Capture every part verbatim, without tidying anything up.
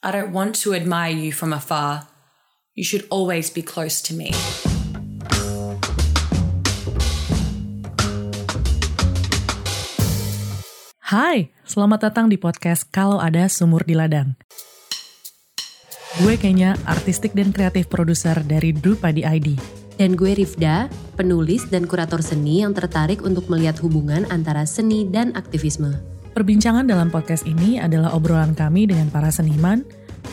I don't want to admire you from afar. You should always be close to me. Hai, selamat datang di podcast Kalau Ada Sumur di Ladang. Gue Kenya, artistik dan kreatif produser dari Dupa Di I D. Dan gue Rifda, penulis dan kurator seni yang tertarik untuk melihat hubungan antara seni dan aktivisme. Perbincangan dalam podcast ini adalah obrolan kami dengan para seniman,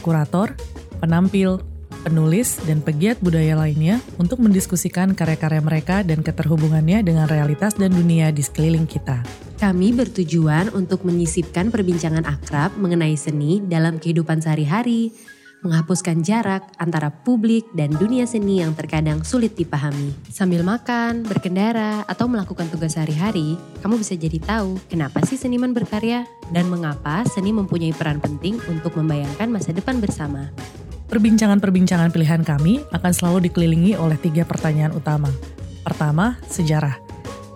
kurator, penampil, penulis, dan pegiat budaya lainnya untuk mendiskusikan karya-karya mereka dan keterhubungannya dengan realitas dan dunia di sekeliling kita. Kami bertujuan untuk menyisipkan perbincangan akrab mengenai seni dalam kehidupan sehari-hari, menghapuskan jarak antara publik dan dunia seni yang terkadang sulit dipahami. Sambil makan, berkendara, atau melakukan tugas sehari-hari, kamu bisa jadi tahu kenapa sih seniman berkarya dan mengapa seni mempunyai peran penting untuk membayangkan masa depan bersama. Perbincangan-perbincangan pilihan kami akan selalu dikelilingi oleh tiga pertanyaan utama. Pertama, sejarah.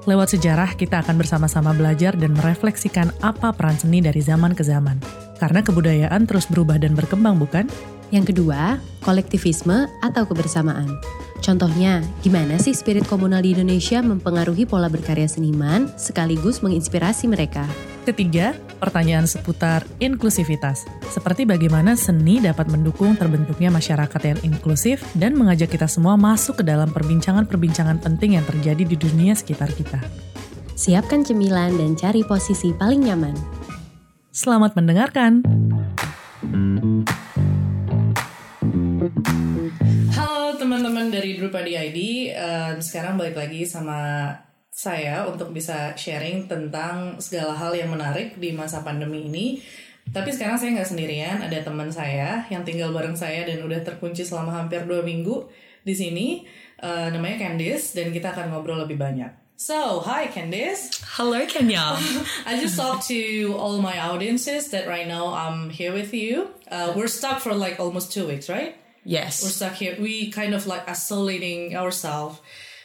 Lewat sejarah, kita akan bersama-sama belajar dan merefleksikan apa peran seni dari zaman ke zaman. Karena kebudayaan terus berubah dan berkembang, bukan? Yang kedua, kolektivisme atau kebersamaan. Contohnya, gimana sih spirit komunal di Indonesia mempengaruhi pola berkarya seniman sekaligus menginspirasi mereka? Ketiga, pertanyaan seputar inklusivitas. Seperti bagaimana seni dapat mendukung terbentuknya masyarakat yang inklusif dan mengajak kita semua masuk ke dalam perbincangan-perbincangan penting yang terjadi di dunia sekitar kita. Siapkan cemilan dan cari posisi paling nyaman. Selamat mendengarkan. Halo teman-teman dari Dupa Di I D. Uh, sekarang balik lagi sama saya untuk bisa sharing tentang segala hal yang menarik di masa pandemi ini. Tapi sekarang saya nggak sendirian, ada teman saya yang tinggal bareng saya dan udah terkunci selama hampir dua minggu di sini. Uh, namanya Candice dan kita akan ngobrol lebih banyak. So, hi Candice. Hello Kenya. I just talked to all my audiences that right now I'm here with you. Uh, we're stuck for like almost two weeks, right? Yes. We're stuck here. We kind of like isolating ourselves.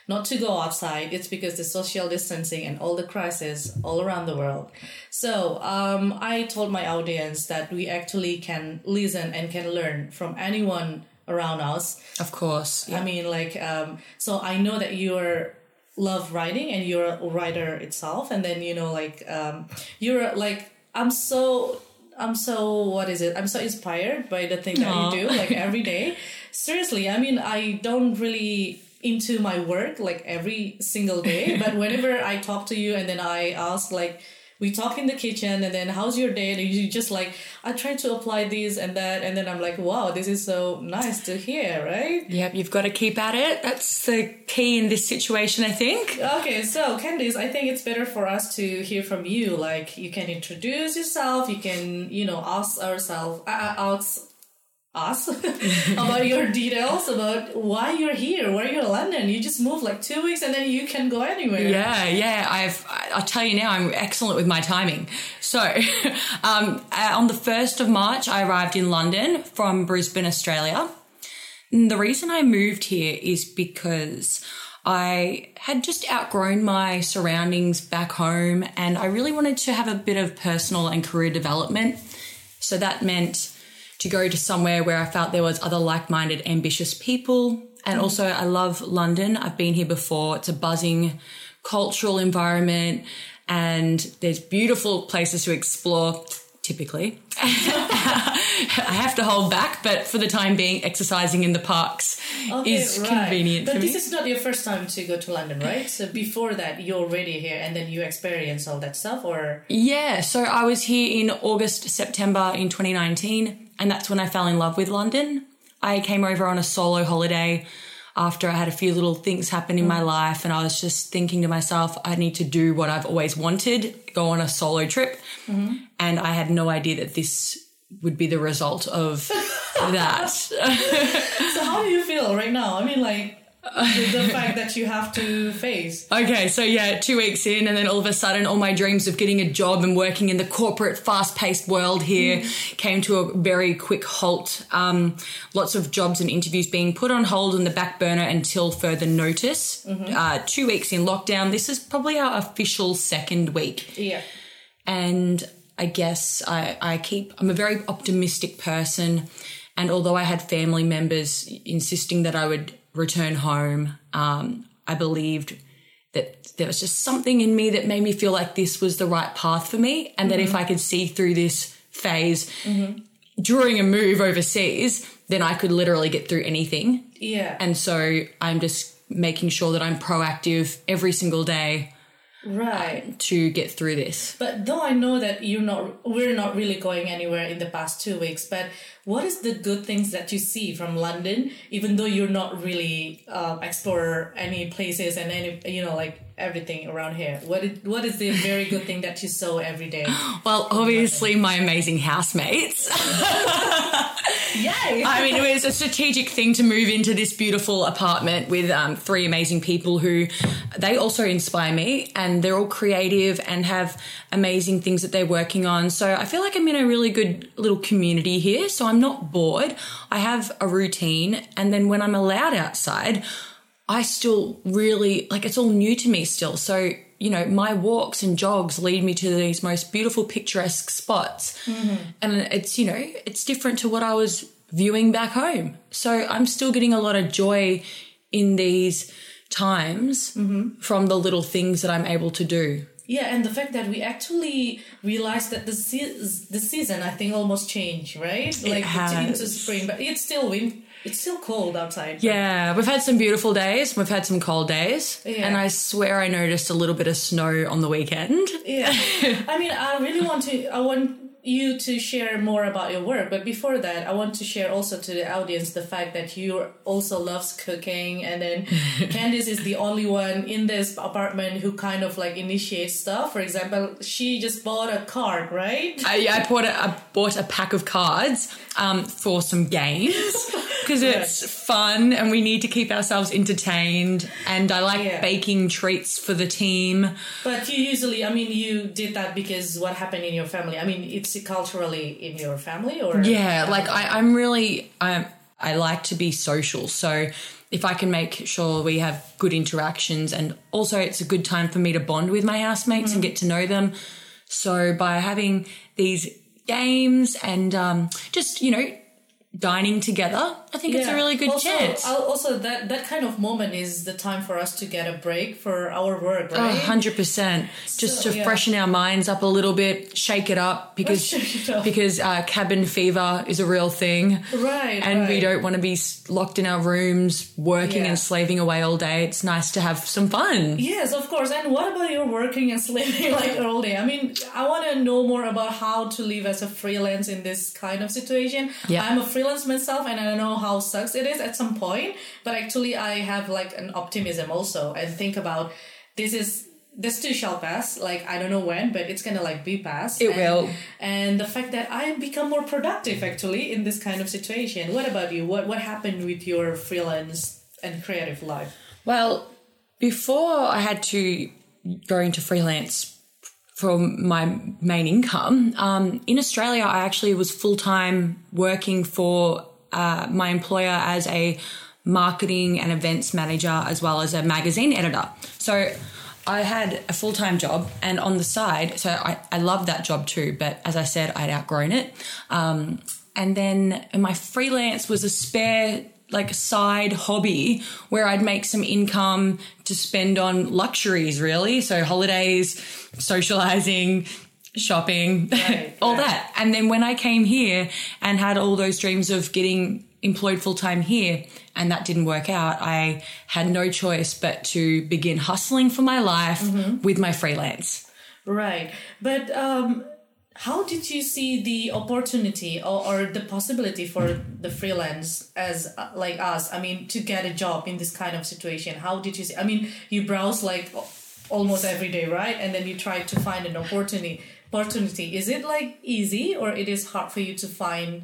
Not to go outside. It's because the social distancing and all the crises all around the world. So um, I told my audience that we actually can listen and can learn from anyone around us. Of course. Yeah. I mean, like, um, so I know that you're love writing and you're a writer itself. And then, you know, like, um, you're like, I'm so... I'm so, what is it? I'm so inspired by the thing Aww. That you do, like, every day. Seriously, I mean, I don't really... into my work like every single day, but whenever I talk to you and then I ask, like, we talk in the kitchen and then how's your day, and you just like, I try to apply this and that, and then I'm like, wow, this is so nice to hear, right? Yep, you've got to keep at it. That's the key in this situation, I think. Okay, so Candice, I think it's better for us to hear from you. Like, you can introduce yourself, you can, you know, ask ourselves uh, ask us about your details, about why you're here, where you're in London. You just moved like two weeks and then you can go anywhere. Yeah, yeah. I've, I'll tell you now, I'm excellent with my timing. So um, on the first of March, I arrived in London from Brisbane, Australia. And the reason I moved here is because I had just outgrown my surroundings back home and I really wanted to have a bit of personal and career development. So that meant to go to somewhere where I felt there was other like-minded, ambitious people. And also I love London. I've been here before. It's a buzzing cultural environment and there's beautiful places to explore, typically. I have to hold back, but for the time being, exercising in the parks okay, is right. convenient but for me. But this is not your first time to go to London, right? So before that, you're already here and then you experience all that stuff, or? Yeah, so I was here in August, September in twenty nineteen. And that's when I fell in love with London. I came over on a solo holiday after I had a few little things happen in my life and I was just thinking to myself, I need to do what I've always wanted, go on a solo trip. Mm-hmm. And I had no idea that this would be the result of that. So how do you feel right now? I mean, like... the fact that you have to face. Okay, so yeah, two weeks in and then all of a sudden all my dreams of getting a job and working in the corporate fast-paced world here mm. came to a very quick halt. Um, lots of jobs and interviews being put on hold on the back burner until further notice. Mm-hmm. Uh, two weeks in lockdown. This is probably our official second week. Yeah. And I guess I, I keep, I'm a very optimistic person. And although I had family members insisting that I would return home, um, I believed that there was just something in me that made me feel like this was the right path for me, and mm-hmm. that if I could see through this phase mm-hmm. during a move overseas, then I could literally get through anything. Yeah. And so I'm just making sure that I'm proactive every single day. Right. Um, to get through this. But though I know that you're not, we're not really going anywhere in the past two weeks, but what is the good things that you see from London, even though you're not really uh, explore any places and any, you know, like everything around here? What is, what is the very good thing that you saw every day? Well, obviously my amazing housemates. Yay! I mean, it was a strategic thing to move into this beautiful apartment with um, three amazing people who they also inspire me, and they're all creative and have amazing things that they're working on. So I feel like I'm in a really good little community here. So I'm not bored. I have a routine. And then when I'm allowed outside, I still really, like, it's all new to me still. So, you know, my walks and jogs lead me to these most beautiful picturesque spots. Mm-hmm. And it's, you know, it's different to what I was viewing back home. So I'm still getting a lot of joy in these times mm-hmm. from the little things that I'm able to do. Yeah, and the fact that we actually realized that the se- the season, I think, almost changed, right? It like has. Into spring, but it's still winter. It's still cold outside. Yeah, we've had some beautiful days. We've had some cold days. Yeah. And I swear I noticed a little bit of snow on the weekend. Yeah. I mean, I really want to, I want you to share more about your work. But before that, I want to share also to the audience the fact that you also loves cooking. And then Candice is the only one in this apartment who kind of like initiates stuff. For example, she just bought a card, right? I, I, bought, a, I bought a pack of cards um, for some games. Because it's yeah. fun and we need to keep ourselves entertained, and I like yeah. baking treats for the team. But you usually, I mean, you did that because what happened in your family? I mean, it's culturally in your family or? Yeah, like I, I'm really, I, I like to be social. So if I can make sure we have good interactions, and also it's a good time for me to bond with my housemates mm-hmm. and get to know them. So by having these games and um, just, you know, dining together, I think yeah. it's a really good also, chance. I'll, also, that, that kind of moment is the time for us to get a break for our work, right? Oh, one hundred percent. Just so, to yeah. freshen our minds up a little bit, shake it up, because it up. because uh, cabin fever is a real thing. Right, And right. we don't want to be locked in our rooms working yeah. and slaving away all day. It's nice to have some fun. Yes, of course. And what about your working and slaving like all day? I mean, I want to know more about how to live as a freelance in this kind of situation. Yeah. I'm a freelance myself, and I don't know how sucks it is at some point, but actually I have like an optimism also. I think about this is this too shall pass, like I don't know when, but it's gonna like be past. It and, will and the fact that I become more productive actually in this kind of situation. What about you? What what happened with your freelance and creative life? Well, before I had to go into freelance from my main income, um, in Australia, I actually was full-time working for uh, my employer as a marketing and events manager, as well as a magazine editor. So I had a full-time job, and on the side, so I, I loved that job too, but as I said, I'd outgrown it. Um, and then my freelance was a spare like a side hobby where I'd make some income to spend on luxuries, really. So holidays, socializing, shopping, right, all right. that. And then when I came here and had all those dreams of getting employed full-time here, and that didn't work out, I had no choice but to begin hustling for my life mm-hmm. with my freelance. Right. But um, how did you see the opportunity or, or the possibility for the freelance as uh, like us, I mean, to get a job in this kind of situation? How did you see? I mean, you browse like almost every day, right? And then you try to find an opportunity. Opportunity. Is it like easy, or it is hard for you to find,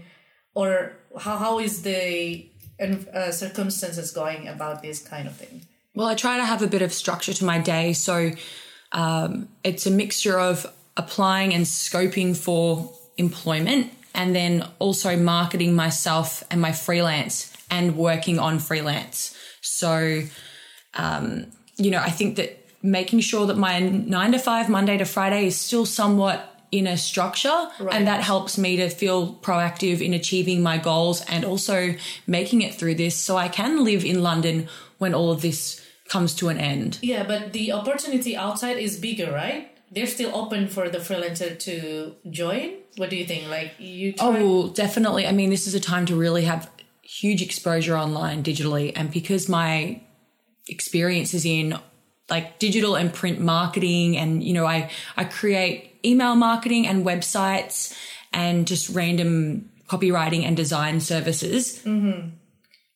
or how, how is the uh, circumstances going about this kind of thing? Well, I try to have a bit of structure to my day. So um, it's a mixture of applying and scoping for employment, and then also marketing myself and my freelance and working on freelance. So, um, you know, I think that making sure that my nine to five, Monday to Friday is still somewhat inner structure, right. and that helps me to feel proactive in achieving my goals and also making it through this so I can live in London when all of this comes to an end. Yeah, but the opportunity outside is bigger, right? They're still open for the freelancer to join? What do you think? Like you try- Oh, well, definitely. I mean, this is a time to really have huge exposure online digitally, and because my experience is in like digital and print marketing, and you know, I I create email marketing and websites and just random copywriting and design services. Mm-hmm.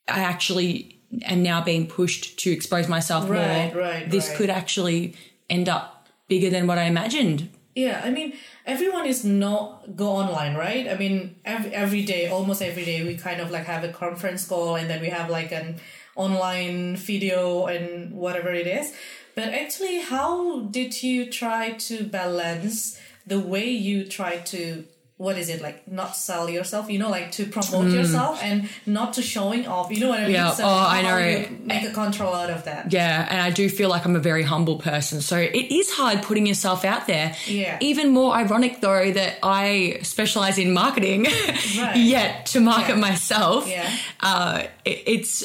I actually am now being pushed to expose myself right, more. Right, this right. could actually end up bigger than what I imagined. Yeah, I mean, everyone is not go online, right? I mean, every, every day, almost every day, we kind of like have a conference call, and then we have like an online video and whatever it is. But actually, how did you try to balance the way you try to, what is it, like not sell yourself, you know, like to promote mm. yourself and not to showing off, you know what I mean? Yeah. So oh, I know. You make a control out of that. Yeah, and I do feel like I'm a very humble person. So it is hard putting yourself out there. Yeah. Even more ironic, though, that I specialise in marketing, right. yet to market yeah. myself, yeah. Uh, it, it's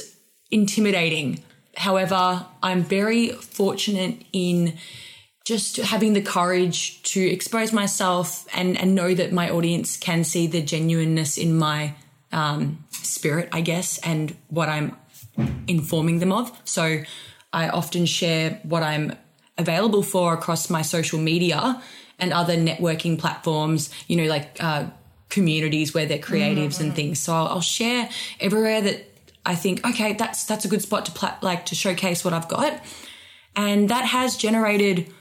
intimidating. However, I'm very fortunate in just having the courage to expose myself and, and know that my audience can see the genuineness in my um, spirit, I guess, and what I'm informing them of. So I often share what I'm available for across my social media and other networking platforms, you know, like uh, communities where they're creatives mm-hmm. and things. So I'll, I'll share everywhere that I think, okay, that's that's a good spot to pla- like to showcase what I've got, and that has generated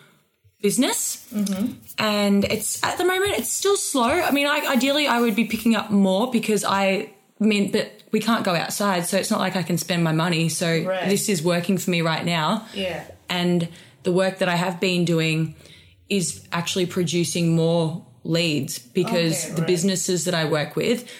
business. Mm-hmm. And it's at the moment it's still slow. I mean, I, ideally I would be picking up more because I, I mean, but we can't go outside, so it's not like I can spend my money. So right. this is working for me right now. Yeah, and the work that I have been doing is actually producing more leads because okay, the right. businesses that I work with,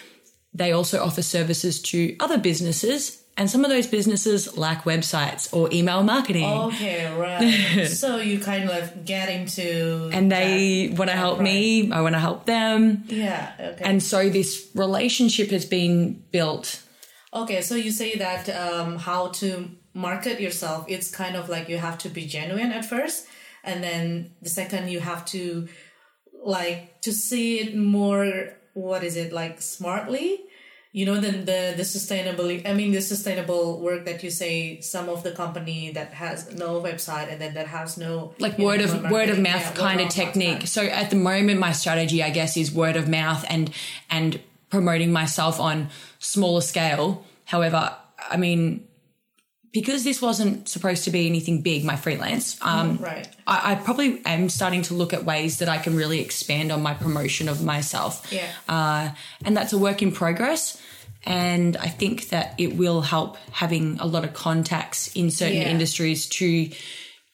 they also offer services to other businesses, and some of those businesses lack websites or email marketing. Okay, right. So you kind of get into and they that, want to help right. me, I want to help them. Yeah, okay. And so this relationship has been built. Okay, so you say that um, how to market yourself, it's kind of like you have to be genuine at first, and then the second you have to like to see it more... what is it like smartly, you know, then the, the sustainability, I mean, the sustainable work that you say some of the company that has no website and then that has no like word of word of mouth kind of technique. So at the moment, my strategy, I guess, is word of mouth and, and promoting myself on smaller scale. However, I mean, because this wasn't supposed to be anything big, my freelance, um, right. I, I probably am starting to look at ways that I can really expand on my promotion of myself. Yeah. Uh, and that's a work in progress. And I think that it will help having a lot of contacts in certain yeah. industries to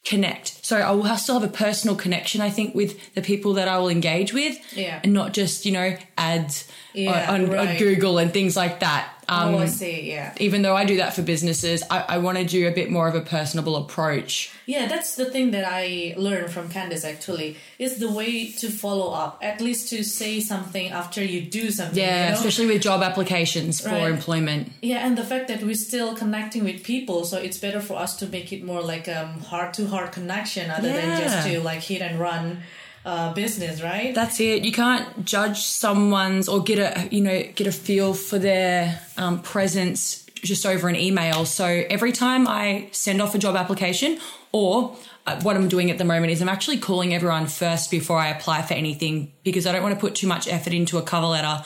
connect. So I will still have a personal connection, I think, with the people that I will engage with yeah. and not just, you know, ads yeah, on, on, right. on Google and things like that. Um, oh, I see, yeah. Even though I do that for businesses, I, I want to do a bit more of a personable approach. Yeah, that's the thing that I learned from Candice, actually, is the way to follow up, at least to say something after you do something. Yeah, you know? Especially with job applications right. for employment. Yeah, and the fact that we're still connecting with people, so it's better for us to make it more like a um, heart-to-heart connection other yeah. than just to like hit and run. Uh, business, right? That's it. You can't judge someone's or get a, you know, get a feel for their um, presence just over an email. So every time I send off a job application, or uh, what I'm doing at the moment is I'm actually calling everyone first before I apply for anything, because I don't want to put too much effort into a cover letter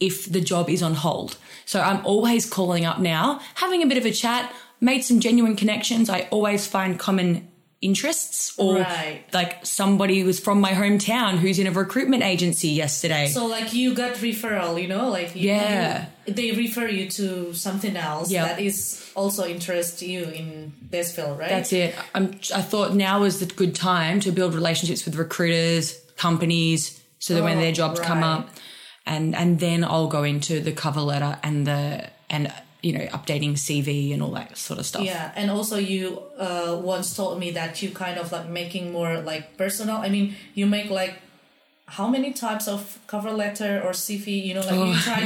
if the job is on hold. So I'm always calling up now, having a bit of a chat, made some genuine connections. I always find common interests or right. like somebody was from my hometown who's in a recruitment agency yesterday. So like you got referral, you know, like you, yeah, you, they refer you to something else yep. that is also interest you in this field, right? That's it. I'm, I thought now is the good time to build relationships with recruiters, companies, so that oh, when their jobs right. come up, and and then I'll go into the cover letter and the and. you know, updating C V and all that sort of stuff. Yeah, and also you uh, once told me that you kind of like making more like personal. I mean, you make like how many types of cover letter or C V, you know, like oh. you try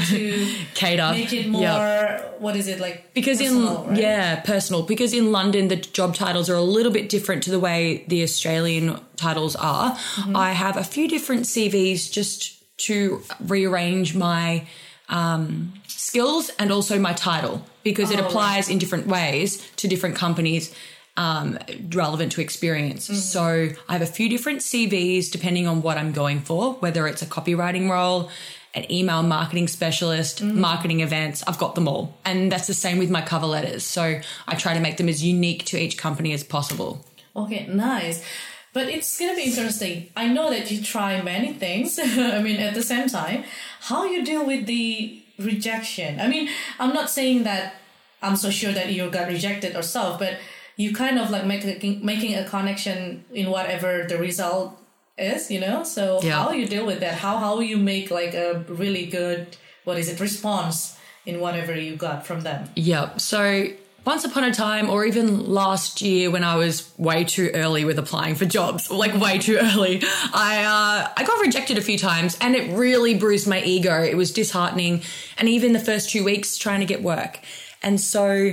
to make it more, yep. what is it, like because personal, in right? Yeah, personal. Because in London, the job titles are a little bit different to the way the Australian titles are. Mm-hmm. I have a few different C Vs just to rearrange my um, skills and also my title because oh, it applies right. in different ways to different companies. Um, relevant to experience. Mm-hmm. So I have a few different C Vs depending on what I'm going for, whether it's a copywriting role, an email marketing specialist, mm-hmm. marketing events, I've got them all. And that's the same with my cover letters. So I try to make them as unique to each company as possible. Okay, nice. But it's going to be interesting. I know that you try many things. I mean, at the same time, how you deal with the rejection? I mean, I'm not saying that I'm so sure that you got rejected or so, but you kind of like making making a connection in whatever the result is, you know? So yeah. how you deal with that? How how you make like a really good, what is it, response in whatever you got from them? Yeah. So once upon a time, or even last year when I was way too early with applying for jobs, like way too early, I uh, I got rejected a few times and it really bruised my ego. It was disheartening. And even the first two weeks trying to get work. And so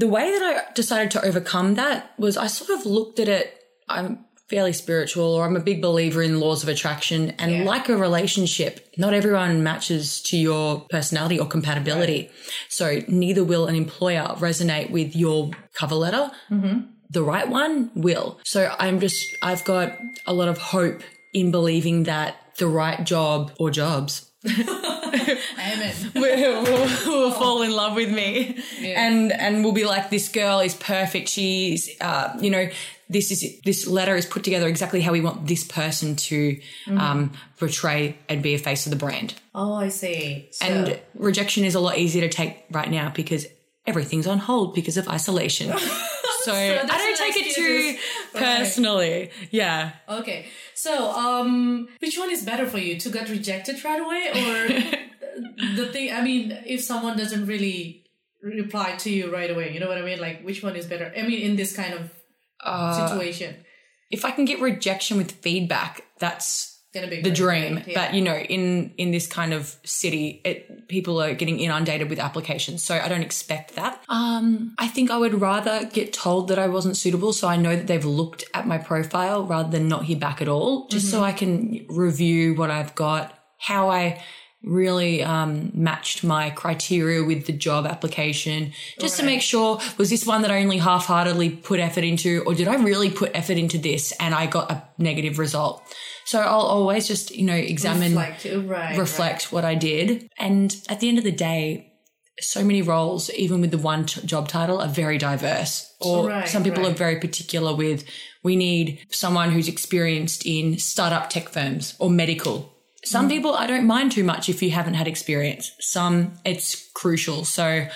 the way that I decided to overcome that was I sort of looked at it, I'm fairly spiritual, or I'm a big believer in laws of attraction, and yeah. like a relationship, not everyone matches to your personality or compatibility. Right. So neither will an employer resonate with your cover letter. Mm-hmm. The right one will. So I'm just, I've got a lot of hope in believing that the right job or jobs Amen. Will, will fall in love with me, yeah. and and will be like, this girl is perfect. She's, uh, you know, this is this letter is put together exactly how we want this person to mm-hmm. um, portray and be a face of the brand. Oh, I see. So. And rejection is a lot easier to take right now because everything's on hold because of isolation. So, so I don't take it too personally. Right. Yeah. Okay. So um, which one is better for you, to get rejected right away or the thing, I mean, if someone doesn't really reply to you right away, you know what I mean? Like which one is better? I mean, in this kind of uh, situation. If I can get rejection with feedback, that's gonna be the dream. Right? Yeah. But, you know, in, in this kind of city, it, people are getting inundated with applications. So I don't expect that. Um, I think I would rather get told that I wasn't suitable so I know that they've looked at my profile rather than not hear back at all, just mm-hmm. so I can review what I've got, how I really um, matched my criteria with the job application, just right. to make sure, was this one that I only half-heartedly put effort into, or did I really put effort into this and I got a negative result? So I'll always just, you know, examine, reflect, right, reflect right. what I did. And at the end of the day, so many roles, even with the one t- job title, are very diverse. Or right, some people right. are very particular with, we need someone who's experienced in startup tech firms or medical. Some mm. people I don't mind too much if you haven't had experience. Some it's crucial. So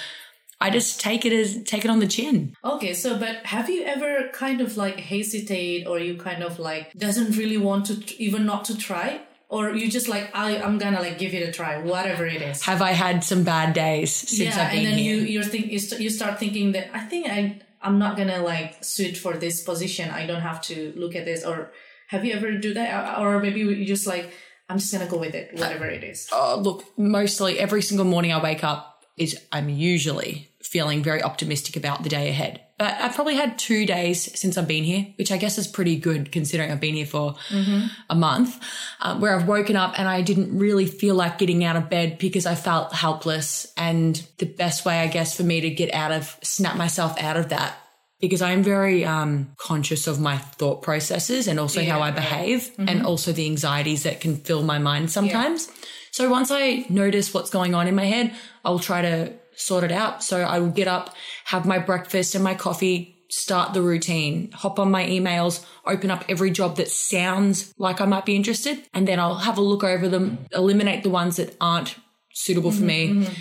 I just take it as take it on the chin. Okay, so but have you ever kind of like hesitate, or you kind of like doesn't really want to even not to try, or you just like I I'm gonna like give it a try, whatever it is. Have I had some bad days since yeah, I've been here? Yeah, and then here? you you're think you, st- you start thinking that I think I I'm not gonna like suit for this position. I don't have to look at this. Or have you ever do that, or maybe you just like I'm just gonna go with it, whatever it is. Oh, look, mostly every single morning I wake up is I'm usually feeling very optimistic about the day ahead. But I've probably had two days since I've been here, which I guess is pretty good considering I've been here for mm-hmm. a month, um, where I've woken up and I didn't really feel like getting out of bed because I felt helpless. And the best way, I guess, for me to get out of, snap myself out of that, because I'm very um, conscious of my thought processes and also yeah, how I right. behave mm-hmm. and also the anxieties that can fill my mind sometimes. Yeah. So once I notice what's going on in my head, I'll try to sort it out. So I will get up, have my breakfast and my coffee, start the routine, hop on my emails, open up every job that sounds like I might be interested, and then I'll have a look over them, eliminate the ones that aren't suitable mm-hmm, for me. Mm-hmm.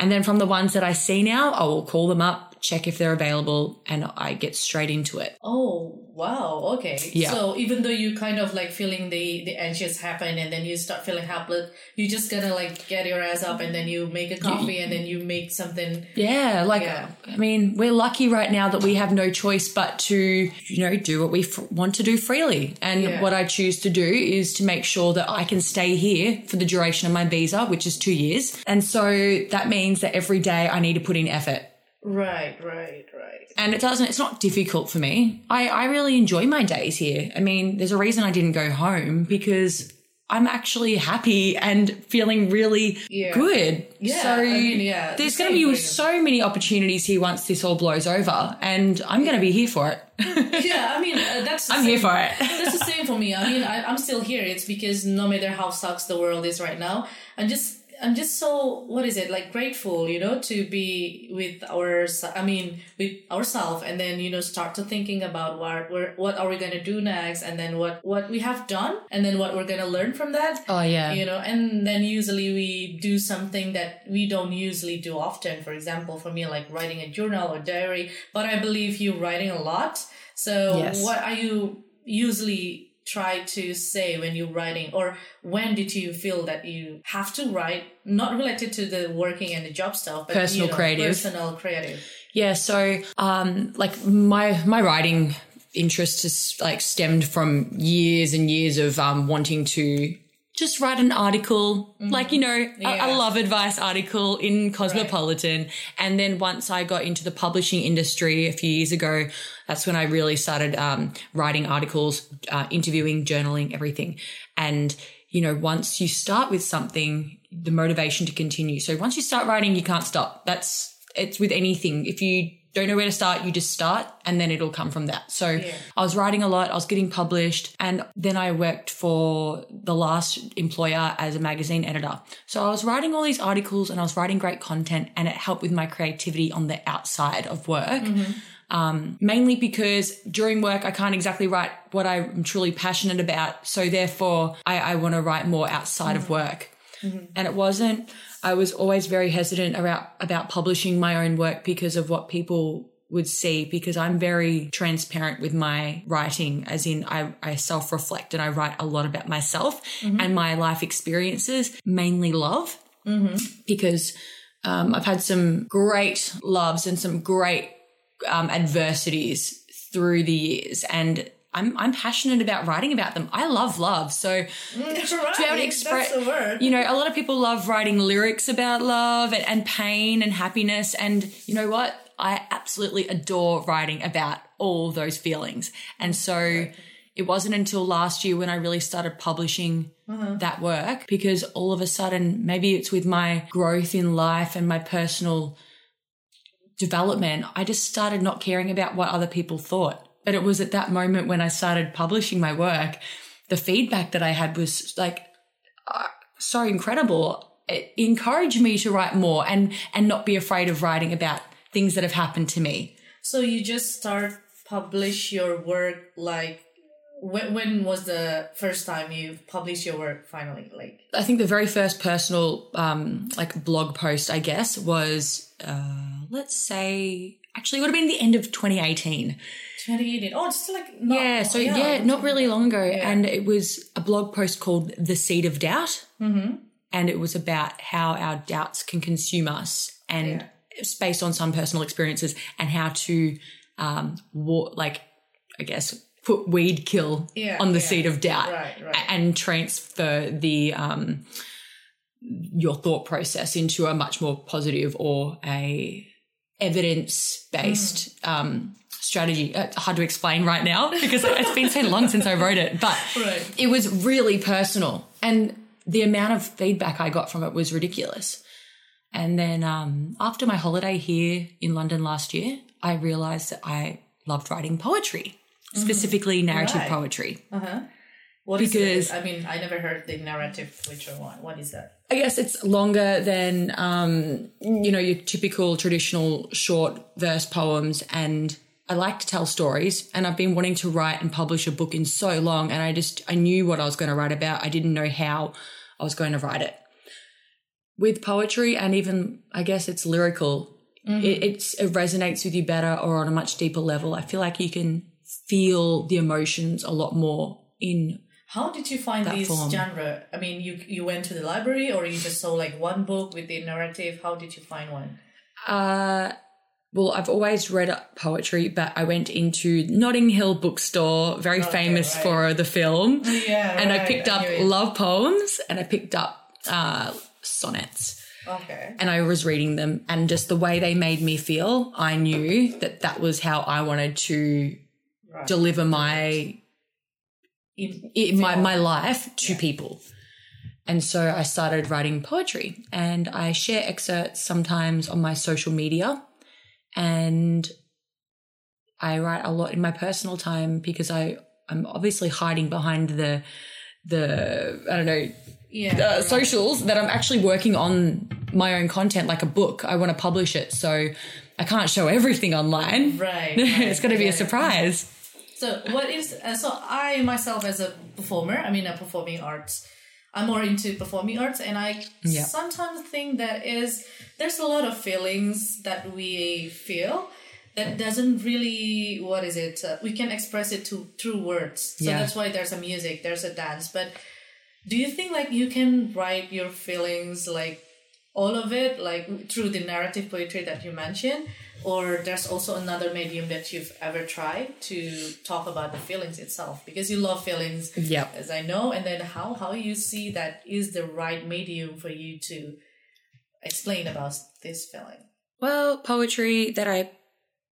And then from the ones that I see now, I will call them up, up, check if they're available, and I get straight into it. Oh, wow. Okay. Yeah. So even though you kind of like feeling the, the anxious happen and then you start feeling helpless, you just gonna like get your ass up and then you make a coffee you, and then you make something. Yeah. Like, yeah. I mean, we're lucky right now that we have no choice but to, you know, do what we f- want to do freely. And yeah. what I choose to do is to make sure that I can stay here for the duration of my visa, which is two years. And so that means that every day I need to put in effort. Right, right, right. And it doesn't, it's not difficult for me. I, I really enjoy my days here. I mean, there's a reason I didn't go home because I'm actually happy and feeling really yeah. good. Yeah. So I mean, yeah, there's the going to be freedom. So many opportunities here once this all blows over, and I'm going to be here for it. yeah, I mean, uh, that's... I'm same. here for it. That's the same for me. I mean, I, I'm still here. It's because no matter how sucks the world is right now, I'm just... I'm just so, what is it, like grateful, you know, to be with our, I mean, with ourselves, and then, you know, start to thinking about what we're, what are we going to do next, and then what, what we have done, and then what we're going to learn from that. Oh, yeah. You know, and then usually we do something that we don't usually do often. For example, for me, like writing a journal or diary, but I believe you're writing a lot. So yes. What are you usually try to say when you're writing, or when did you feel that you have to write, not related to the working and the job stuff, but personal, you know, creative. Personal creative. Yeah. So, um, like my, my writing interest is like stemmed from years and years of, um, wanting to just write an article, mm-hmm. like, you know, yeah. a, a love advice article in Cosmopolitan. Right. And then once I got into the publishing industry a few years ago, that's when I really started um, writing articles, uh, interviewing, journaling, everything. And, you know, once you start with something, the motivation to continue. So once you start writing, you can't stop. That's, it's with anything. If you don't know where to start, you just start, and then it'll come from that. So yeah. I was writing a lot, I was getting published, and then I worked for the last employer as a magazine editor. So I was writing all these articles and I was writing great content, and it helped with my creativity on the outside of work. Mm-hmm. Um, mainly because during work, I can't exactly write what I'm truly passionate about. So therefore I, I want to write more outside mm-hmm. of work. Mm-hmm. And it wasn't, I was always very hesitant about, about publishing my own work because of what people would see, because I'm very transparent with my writing, as in I, I self-reflect and I write a lot about myself mm-hmm. and my life experiences, mainly love, mm-hmm. because um, I've had some great loves and some great um, adversities through the years, and I'm I'm passionate about writing about them. I love love. So right. to be able to express, that's the word. You know, a lot of people love writing lyrics about love and, and pain and happiness. And you know what? I absolutely adore writing about all those feelings. And so right. it wasn't until last year when I really started publishing uh-huh. that work, because all of a sudden, maybe it's with my growth in life and my personal development, I just started not caring about what other people thought. But it was at that moment when I started publishing my work, the feedback that I had was like uh, so incredible. It encouraged me to write more and, and not be afraid of writing about things that have happened to me. So you just start publish your work like when, when was the first time you published your work finally? Like I think the very first personal um, like blog post, I guess, was uh, let's say actually it would have been the end of twenty eighteen. Oh, just like not, yeah, so yeah, yeah not really long ago, yeah. And it was a blog post called "The Seed of Doubt," mm-hmm. and it was about how our doubts can consume us, and yeah. it's based on some personal experiences, and how to, um, war, like I guess, put weed kill yeah, on the yeah. seed of doubt, right, right. and transfer the um, your thought process into a much more positive or a evidence based. Mm. Um, strategy. Uh, hard to explain right now because it's been so long since I wrote it, but right. it was really personal, and the amount of feedback I got from it was ridiculous. And then um, after my holiday here in London last year, I realised that I loved writing poetry, mm-hmm. specifically narrative right. poetry. Uh-huh. What because, is it? I mean, I never heard the narrative poetry one. What is that? I guess it's longer than, um, you know, your typical traditional short verse poems, and I like to tell stories, and I've been wanting to write and publish a book in so long, and I just I knew what I was going to write about. I didn't know how I was going to write it. With poetry, and even I guess it's lyrical, Mm-hmm. It, it's, it resonates with you better or on a much deeper level. I feel like you can feel the emotions a lot more in. How did you find this form. genre? I mean, you you went to the library or you just saw like one book with the narrative? How did you find one? Uh, well, I've always read poetry, but I went into Notting Hill Bookstore, very okay, famous right. for the film. Yeah, and right. I picked up I love poems and I picked up uh, sonnets. Okay. And I was reading them, and just the way they made me feel, I knew that that was how I wanted to right. deliver my in, in my my life to yeah. people. And so I started writing poetry, and I share excerpts sometimes on my social media, and I write a lot in my personal time because I, I'm obviously hiding behind the the I don't know yeah, uh, right. socials that I'm actually working on my own content, like a book. I want to publish it, so I can't show everything online. Right. right it's going to be yeah. a surprise. So what is uh, so I myself as a performer, I mean a performing arts, I'm more into performing arts, and I yeah. sometimes think that is there's a lot of feelings that we feel that doesn't really, what is it? Uh, we can express it to through words. So yeah. that's why there's a music, there's a dance, but do you think like you can write your feelings, like all of it, like through the narrative poetry that you mentioned, or there's also another medium that you've ever tried to talk about the feelings itself? Because you love feelings, yep. as I know, and then how, how you see that is the right medium for you to explain about this feeling? Well, poetry that I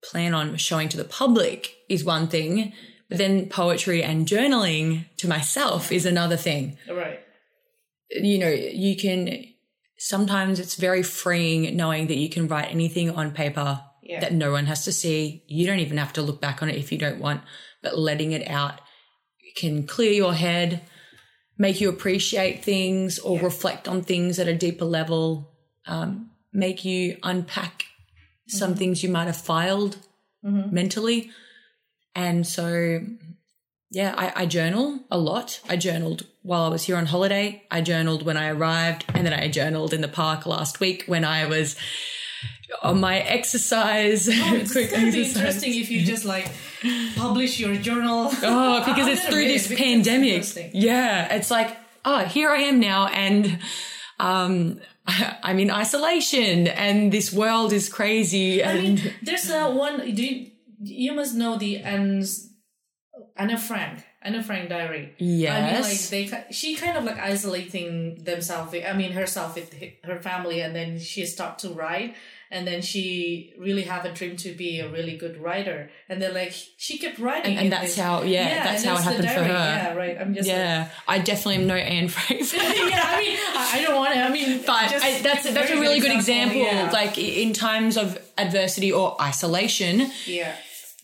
plan on showing to the public is one thing, but then poetry and journaling to myself is another thing. Right. You know, you can... Sometimes it's very freeing knowing that you can write anything on paper yeah. that no one has to see. You don't even have to look back on it if you don't want, but letting it out can clear your head, make you appreciate things or yeah. reflect on things at a deeper level, um, make you unpack mm-hmm. some things you might have filed mm-hmm. mentally. And so, yeah, I, I journal a lot. I journaled while I was here on holiday. I journaled when I arrived, and then I journaled in the park last week when I was on my exercise. Oh, it's quick gonna exercise. Be interesting if you just like publish your journal. Oh, because it's through this it pandemic. It's yeah, it's like, oh, here I am now, and um, I'm in isolation, and this world is crazy. And I mean, there's uh, one. Do you, you must know the Anne Anne Frank, Anne Frank diary. Yes. I mean, like they, she kind of like isolating themselves. I mean, herself with her family, and then she start to write, and then she really have a dream to be a really good writer. And then like she kept writing, and, and that's this, how, yeah, yeah that's how it happened for her. Yeah, right. I'm just yeah. Like, I definitely am no Anne Frank. Yeah, I mean, I don't want to. I mean, but just, I, that's that's a really good example. example. Yeah. Like in times of adversity or isolation. Yeah.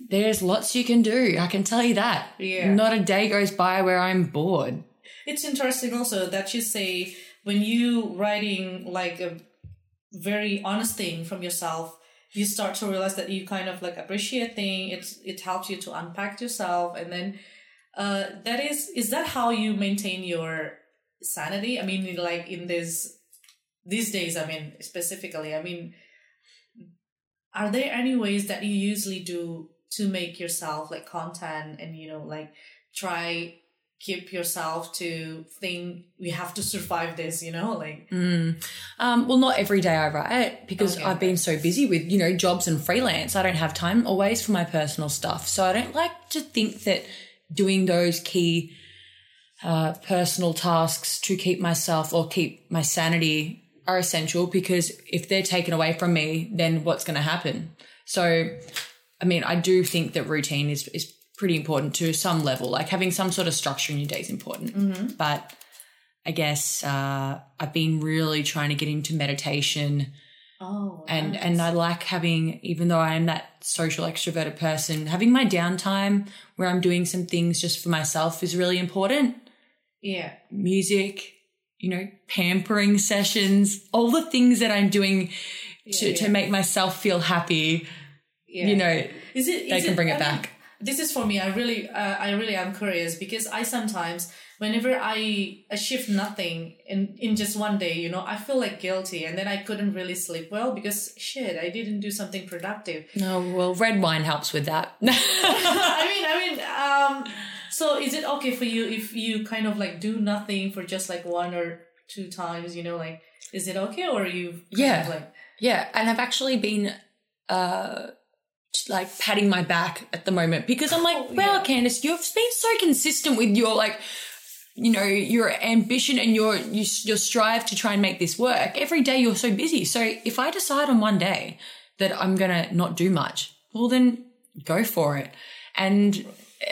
There's lots you can do. I can tell you that. Yeah. Not a day goes by where I'm bored. It's interesting also that you say when you writing like a very honest thing from yourself, you start to realize that you kind of like appreciate things. It's, it helps you to unpack yourself. And then uh, that is, is that how you maintain your sanity? I mean, like in this, these days, I mean, specifically, I mean, are there any ways that you usually do to make yourself like content and, you know, like try keep yourself to think we have to survive this, you know, like. Mm. Um, well, not every day I write because okay. I've been so busy with, you know, jobs and freelance. I don't have time always for my personal stuff. So I don't like to think that doing those key uh, personal tasks to keep myself or keep my sanity are essential, because if they're taken away from me, then what's going to happen? So I mean, I do think that routine is, is pretty important to some level. Like having some sort of structure in your day is important. Mm-hmm. But I guess uh, I've been really trying to get into meditation. Oh, and nice. And I like having, even though I am that social extroverted person, having my downtime where I'm doing some things just for myself is really important. Yeah. Music, you know, pampering sessions, all the things that I'm doing yeah, to, yeah. to make myself feel happy. Yeah. You know, is it, they is can it, bring it I back. Mean, this is for me. I really, uh, I really am curious, because I sometimes, whenever I achieve nothing in, in just one day, you know, I feel like guilty, and then I couldn't really sleep well because shit, I didn't do something productive. No, oh, well, red wine helps with that. I mean, I mean, um, so is it okay for you if you kind of like do nothing for just like one or two times? You know, like, is it okay, or are you? Yeah, like, yeah, and I've actually been. Uh, like patting my back at the moment, because I'm like, wow, yeah. Candice, you've been so consistent with your, like, you know, your ambition and your, you, your strive to try and make this work. Every day you're so busy. So if I decide on one day that I'm going to not do much, well then go for it. And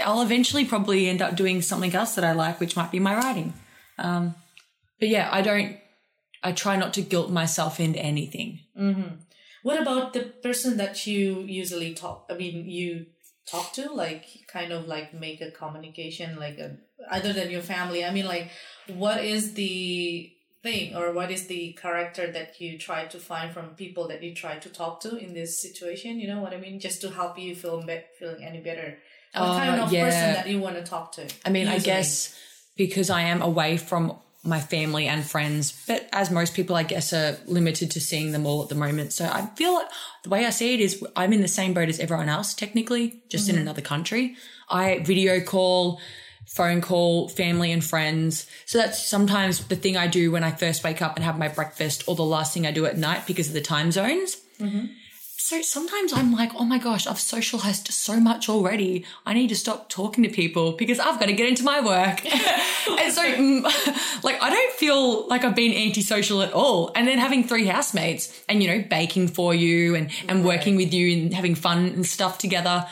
I'll eventually probably end up doing something else that I like, which might be my writing. Um, but yeah, I don't, I try not to guilt myself into anything. Mm-hmm. What about the person that you usually talk, I mean, you talk to, like, kind of, like, make a communication, like, a, other than your family? I mean, like, what is the thing, or what is the character that you try to find from people that you try to talk to in this situation? You know what I mean? Just to help you feel be- feeling any better. What uh, kind of yeah. person that you want to talk to? I mean, usually? I guess because I am away from my family and friends, but as most people, I guess, are limited to seeing them all at the moment. So I feel like the way I see it is I'm in the same boat as everyone else, technically, just mm-hmm. in another country. I video call, phone call, family and friends. So that's sometimes the thing I do when I first wake up and have my breakfast, or the last thing I do at night because of the time zones. Mm-hmm. So sometimes I'm like, oh my gosh, I've socialized so much already. I need to stop talking to people because I've got to get into my work. And so like, I don't feel like I've been antisocial at all. And then having three housemates and, you know, baking for you and, and right. working with you and having fun and stuff together.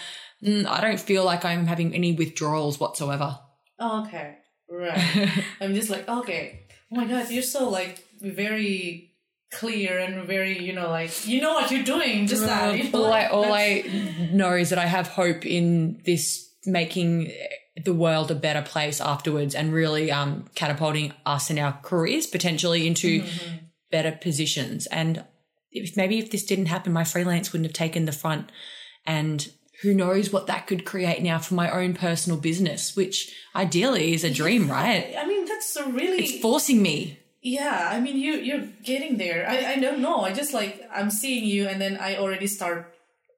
I don't feel like I'm having any withdrawals whatsoever. Oh, okay. Right. I'm just like, okay. Oh my God, you're so like very clear and very, you know, like, you know what you're doing, just that. You know, all I, all I know is that I have hope in this making the world a better place afterwards, and really um, catapulting us and our careers potentially into mm-hmm. better positions. And if, maybe if this didn't happen, my freelance wouldn't have taken the front, and who knows what that could create now for my own personal business, which ideally is a dream, right? I mean, that's a really... It's forcing me. Yeah, I mean, you, you're getting there. I, I don't know. I just, like, I'm seeing you, and then I already start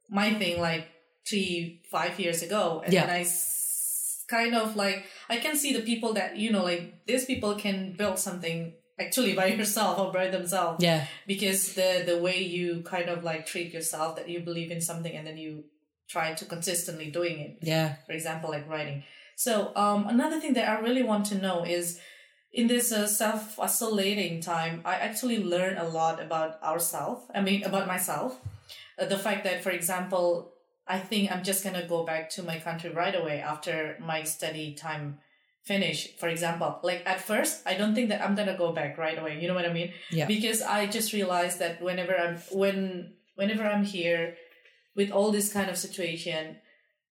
my thing, like, three, five years ago. And yeah. then I s- kind of, like, I can see the people that, you know, like, these people can build something actually by yourself or by themselves. Yeah. Because the, the way you kind of, like, treat yourself, that you believe in something and then you try to consistently doing it. Yeah. For example, like, writing. So um, another thing that I really want to know is, in this uh, self-isolating time, I actually learned a lot about ourselves. I mean, about myself. Uh, the fact that, for example, I think I'm just going to go back to my country right away after my study time finish, for example. Like, at first, I don't think that I'm going to go back right away. You know what I mean? Yeah. Because I just realized that whenever I'm, when, whenever I'm here with all this kind of situation,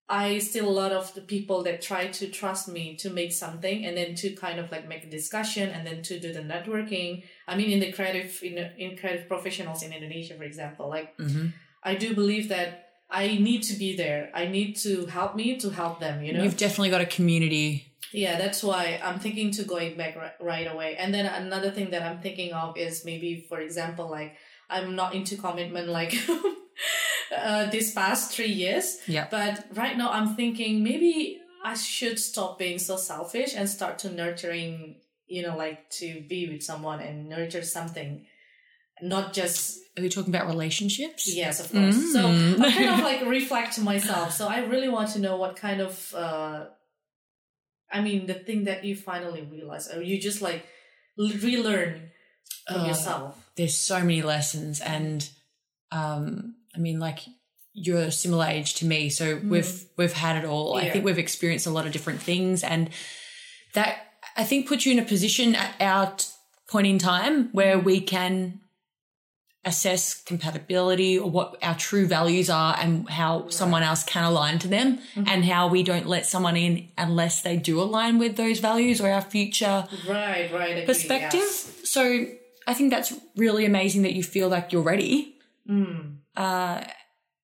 I still a lot of the people that try to trust me to make something, and then to kind of like make a discussion, and then to do the networking. I mean, in the creative, in, in creative professionals in Indonesia, for example, like mm-hmm. I do believe that I need to be there. I need to help me to help them, you know? You've definitely got a community. Yeah, that's why I'm thinking to going back r- right away. And then another thing that I'm thinking of is maybe, for example, like I'm not into commitment like... Uh, this past three years. Yeah. But right now I'm thinking maybe I should stop being so selfish and start to nurturing, you know, like to be with someone and nurture something. Not just... Are we talking about relationships? Yes, of course. Mm. So I kind of like reflect to myself. So I really want to know what kind of, uh, I mean, the thing that you finally realize, or you just like relearn from uh, yourself. There's so many lessons, and um I mean, like, you're a similar age to me, so mm. we've we've had it all. Yeah. I think we've experienced a lot of different things, and that, I think, puts you in a position at our point in time where we can assess compatibility, or what our true values are, and how right. someone else can align to them, mm-hmm. and how we don't let someone in unless they do align with those values or our future right, right, perspective. Yes. So I think that's really amazing that you feel like you're ready. Mm. Uh,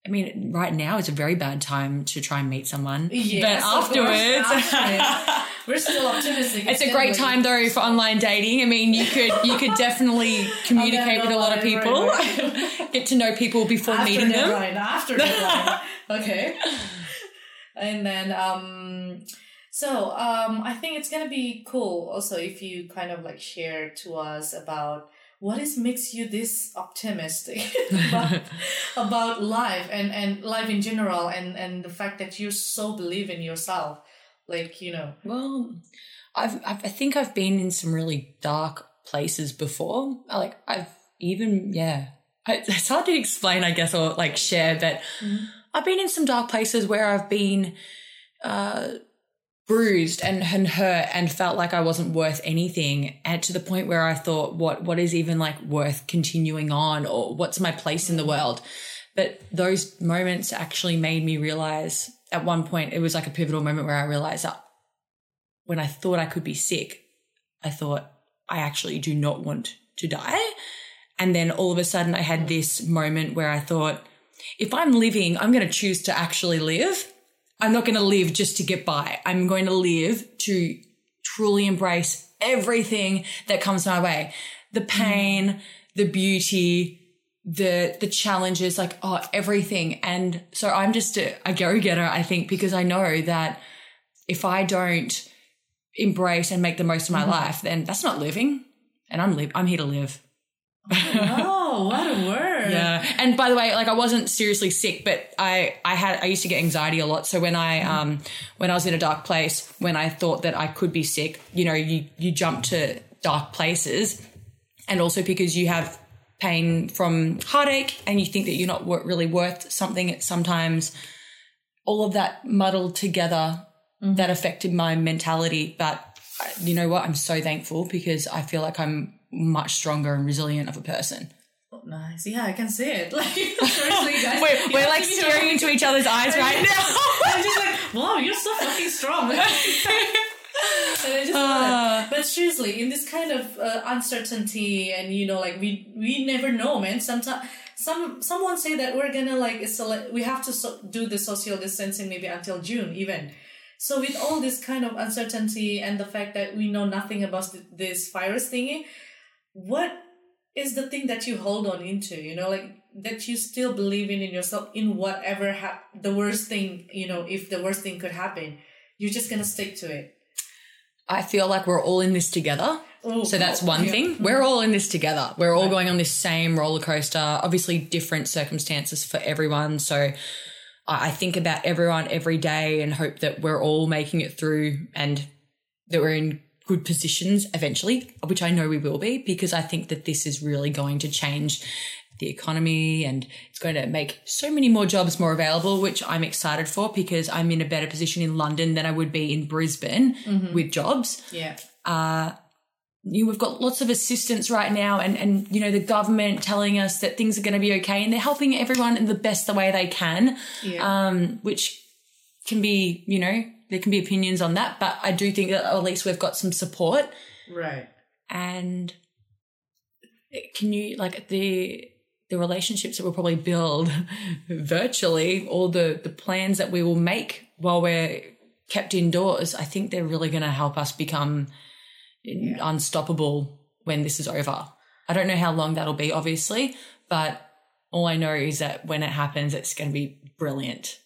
I mean, right now is a very bad time to try and meet someone. Yes, but afterwards, afterwards we're still optimistic. It's, it's a great time though for online dating. I mean, you could you could definitely communicate with a lot of people, get to know people before after meeting them. Deadline, after deadline. Okay. And then, um, so um, I think it's gonna be cool also if you kind of like share to us about. What is makes you this optimistic about, about life and, and life in general and, and the fact that you so believe in yourself? Like, you know. Well, I've, I've I think I've been in some really dark places before. Like I've even, yeah, I, it's hard to explain, I guess, or like share, but mm-hmm. I've been in some dark places where I've been uh, bruised and, and hurt and felt like I wasn't worth anything, and to the point where I thought, what what is even like worth continuing on, or what's my place in the world? But those moments actually made me realize at one point, it was like a pivotal moment where I realized that when I thought I could be sick, I thought I actually do not want to die. And then all of a sudden I had this moment where I thought, if I'm living, I'm going to choose to actually live. I'm not going to live just to get by. I'm going to live to truly embrace everything that comes my way. The pain, mm. the beauty, the the challenges, like, oh, everything. And so I'm just a, a go-getter, I think, because I know that if I don't embrace and make the most of my mm. life, then that's not living. And I'm li- I'm here to live. Oh, what a word. Yeah. And by the way, like I wasn't seriously sick, but I, I had I used to get anxiety a lot. So when I mm. um when I was in a dark place, when I thought that I could be sick, you know, you, you jump to dark places, and also because you have pain from heartache and you think that you're not really worth something. It's sometimes all of that muddled together mm. that affected my mentality. But you know what? I'm so thankful because I feel like I'm much stronger and resilient of a person. Oh, nice. Yeah, I can see it. Like, seriously, guys. We're, we're like staring into each other's eyes right now. I'm just like, wow, you're so fucking strong. And I just uh, but seriously, in this kind of uh, uncertainty, and you know, like we we never know, man. Sometimes some someone say that we're gonna like it's a, we have to so- do the social distancing maybe until June even. So with all this kind of uncertainty and the fact that we know nothing about th- this virus thingy. What is the thing that you hold on into, you know, like that you still believe in in yourself in whatever ha- the worst thing, you know, if the worst thing could happen, you're just going to stick to it. I feel like we're all in this together. Ooh, so that's one yeah. thing. We're all in this together. We're all right. going on this same roller coaster, obviously different circumstances for everyone. So I think about everyone every day and hope that we're all making it through and that we're in good positions eventually, which I know we will be, because I think that this is really going to change the economy and it's going to make so many more jobs more available, which I'm excited for because I'm in a better position in London than I would be in Brisbane mm-hmm. with jobs. Yeah. Uh, you know, we've got lots of assistance right now and, and, you know, the government telling us that things are going to be okay and they're helping everyone in the best the way they can, yeah. um, which can be, you know, there can be opinions on that, but I do think that at least we've got some support. Right. And can you, like, the the relationships that we'll probably build virtually, all the, the plans that we will make while we're kept indoors, I think they're really going to help us become yeah. unstoppable when this is over. I don't know how long that'll be, obviously, but all I know is that when it happens, it's going to be brilliant.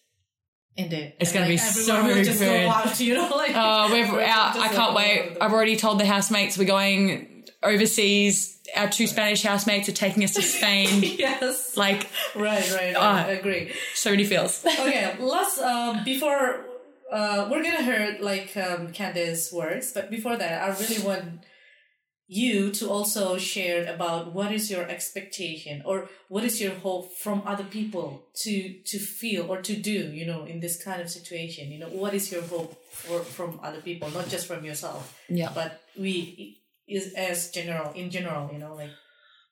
Indeed. It's going like to be so good. Just go watch, you know, like, uh, we've, our, I can't wait. I've already told the housemates we're going overseas. Our two right. Spanish housemates are taking us to Spain. Yes. Like. Right, right. Uh, I agree. So many feels. Okay. Let's, uh, before, uh, we're going to hear like um, Candice's words, but before that, I really want you to also share about what is your expectation or what is your hope from other people to to feel or to do, you know, in this kind of situation, you know, what is your hope for, from other people, not just from yourself, yeah, but we is as general in general, you know, like.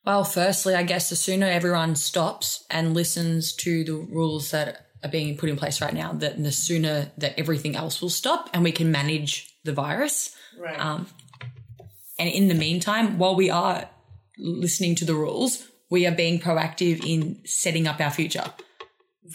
Well, firstly, I guess the sooner everyone stops and listens to the rules that are being put in place right now, that the sooner that everything else will stop and we can manage the virus. Right. Um, And in the meantime, while we are listening to the rules, we are being proactive in setting up our future.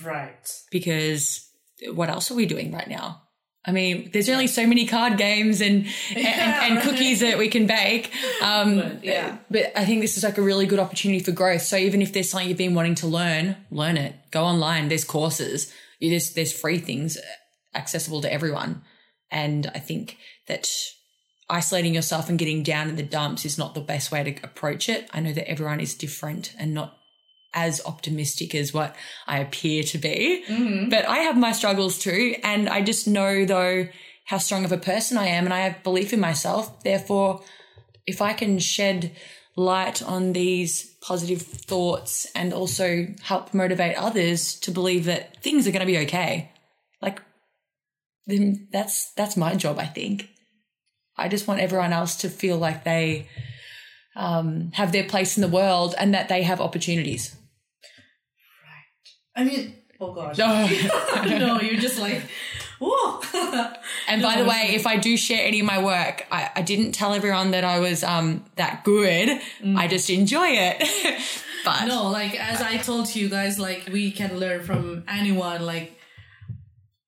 Right. Because what else are we doing right now? I mean, there's only so many card games and and, yeah, and, and cookies that we can bake. Um, but, yeah. but I think this is like a really good opportunity for growth. So even if there's something you've been wanting to learn, learn it. Go online. There's courses. There's, there's free things accessible to everyone. And I think that isolating yourself and getting down in the dumps is not the best way to approach it. I know that everyone is different and not as optimistic as what I appear to be. Mm-hmm. But I have my struggles too, and I just know though how strong of a person I am, and I have belief in myself. Therefore, if I can shed light on these positive thoughts and also help motivate others to believe that things are going to be okay, like then that's that's my job, I think. I just want everyone else to feel like they um, have their place in the world and that they have opportunities. I mean, oh gosh. No, no you're just like, whoa. And no, by the way, sorry. If I do share any of my work, I, I didn't tell everyone that I was um that good. Mm. I just enjoy it. But no, like as I told you guys, like we can learn from anyone like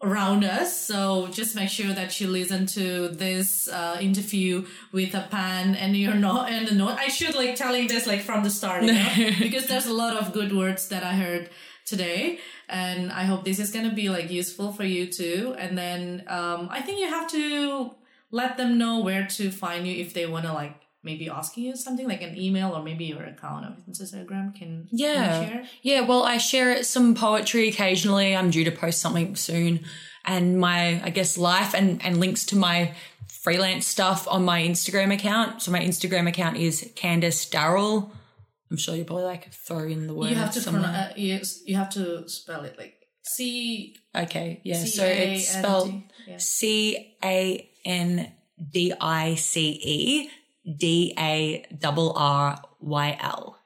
around us. So just make sure that you listen to this uh, interview with a pen and you're not and a note. I should like telling this like from the start, you know? Because there's a lot of good words that I heard today, and I hope this is going to be like useful for you too. And then um I think you have to let them know where to find you if they want to like maybe asking you something, like an email or maybe your account on Instagram. Can yeah can you share? Yeah, well, I share some poetry occasionally. I'm due to post something soon, and my I guess life and and links to my freelance stuff on my Instagram account. So my Instagram account is Candice Darryl. I'm sure you probably like throw in the word. You have to pronounce. Uh, you, you have to spell it like C. Okay, yeah. C A N D. So it's spelled yeah. C A N D I C E D A R R Y L.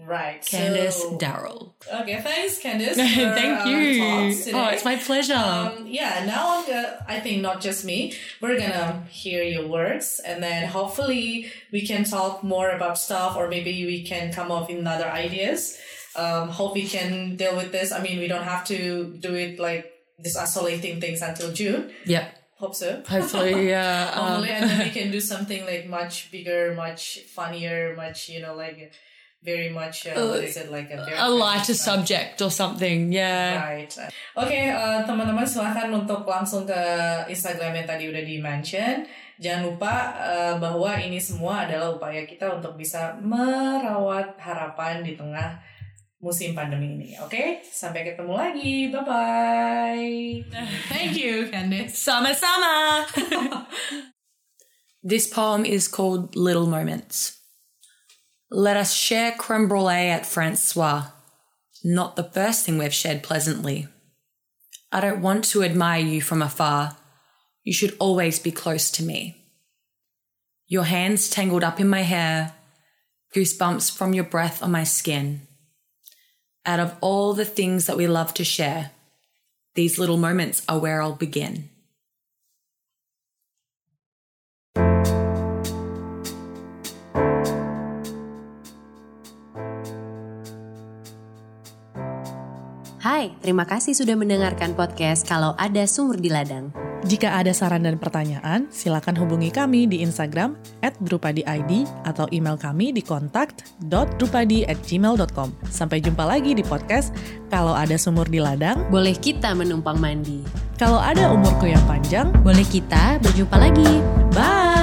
Right, Candice so, Darryl. Okay, thanks, Candice. For, Thank you. Um, talks today. Oh, it's my pleasure. Um, yeah, now I'm gonna, I think not just me. We're gonna hear your words, and then hopefully we can talk more about stuff, or maybe we can come up with other ideas. Um, hope we can deal with this. I mean, we don't have to do it like this isolating things until June. Yeah. Hope so. Hopefully, yeah. Um, Hopefully, and then we can do something like much bigger, much funnier, much you know like. Very much, uh, what is it, like a, very a lighter stuff. subject or something, yeah. Right. Okay, uh, teman-teman silahkan untuk langsung ke Instagramnya tadi udah di-mention. Jangan lupa uh, bahwa ini semua adalah upaya kita untuk bisa merawat harapan di tengah musim pandemi ini, oke? Okay? Sampai ketemu lagi, bye-bye. Thank you, Candice. Sama-sama. This poem is called Little Moments. Let us share creme brulee at Francois, not the first thing we've shared pleasantly. I don't want to admire you from afar. You should always be close to me. Your hands tangled up in my hair, goosebumps from your breath on my skin. Out of all the things that we love to share, these little moments are where I'll begin. Hai, terima kasih sudah mendengarkan podcast Kalau Ada Sumur di Ladang. Jika ada saran dan pertanyaan, silakan hubungi kami di Instagram at dupa di I D atau email kami di kontak dot dupa di at gmail dot com. Sampai jumpa lagi di podcast Kalau Ada Sumur di Ladang. Boleh kita menumpang mandi. Kalau ada umurku yang panjang, boleh kita berjumpa lagi. Bye!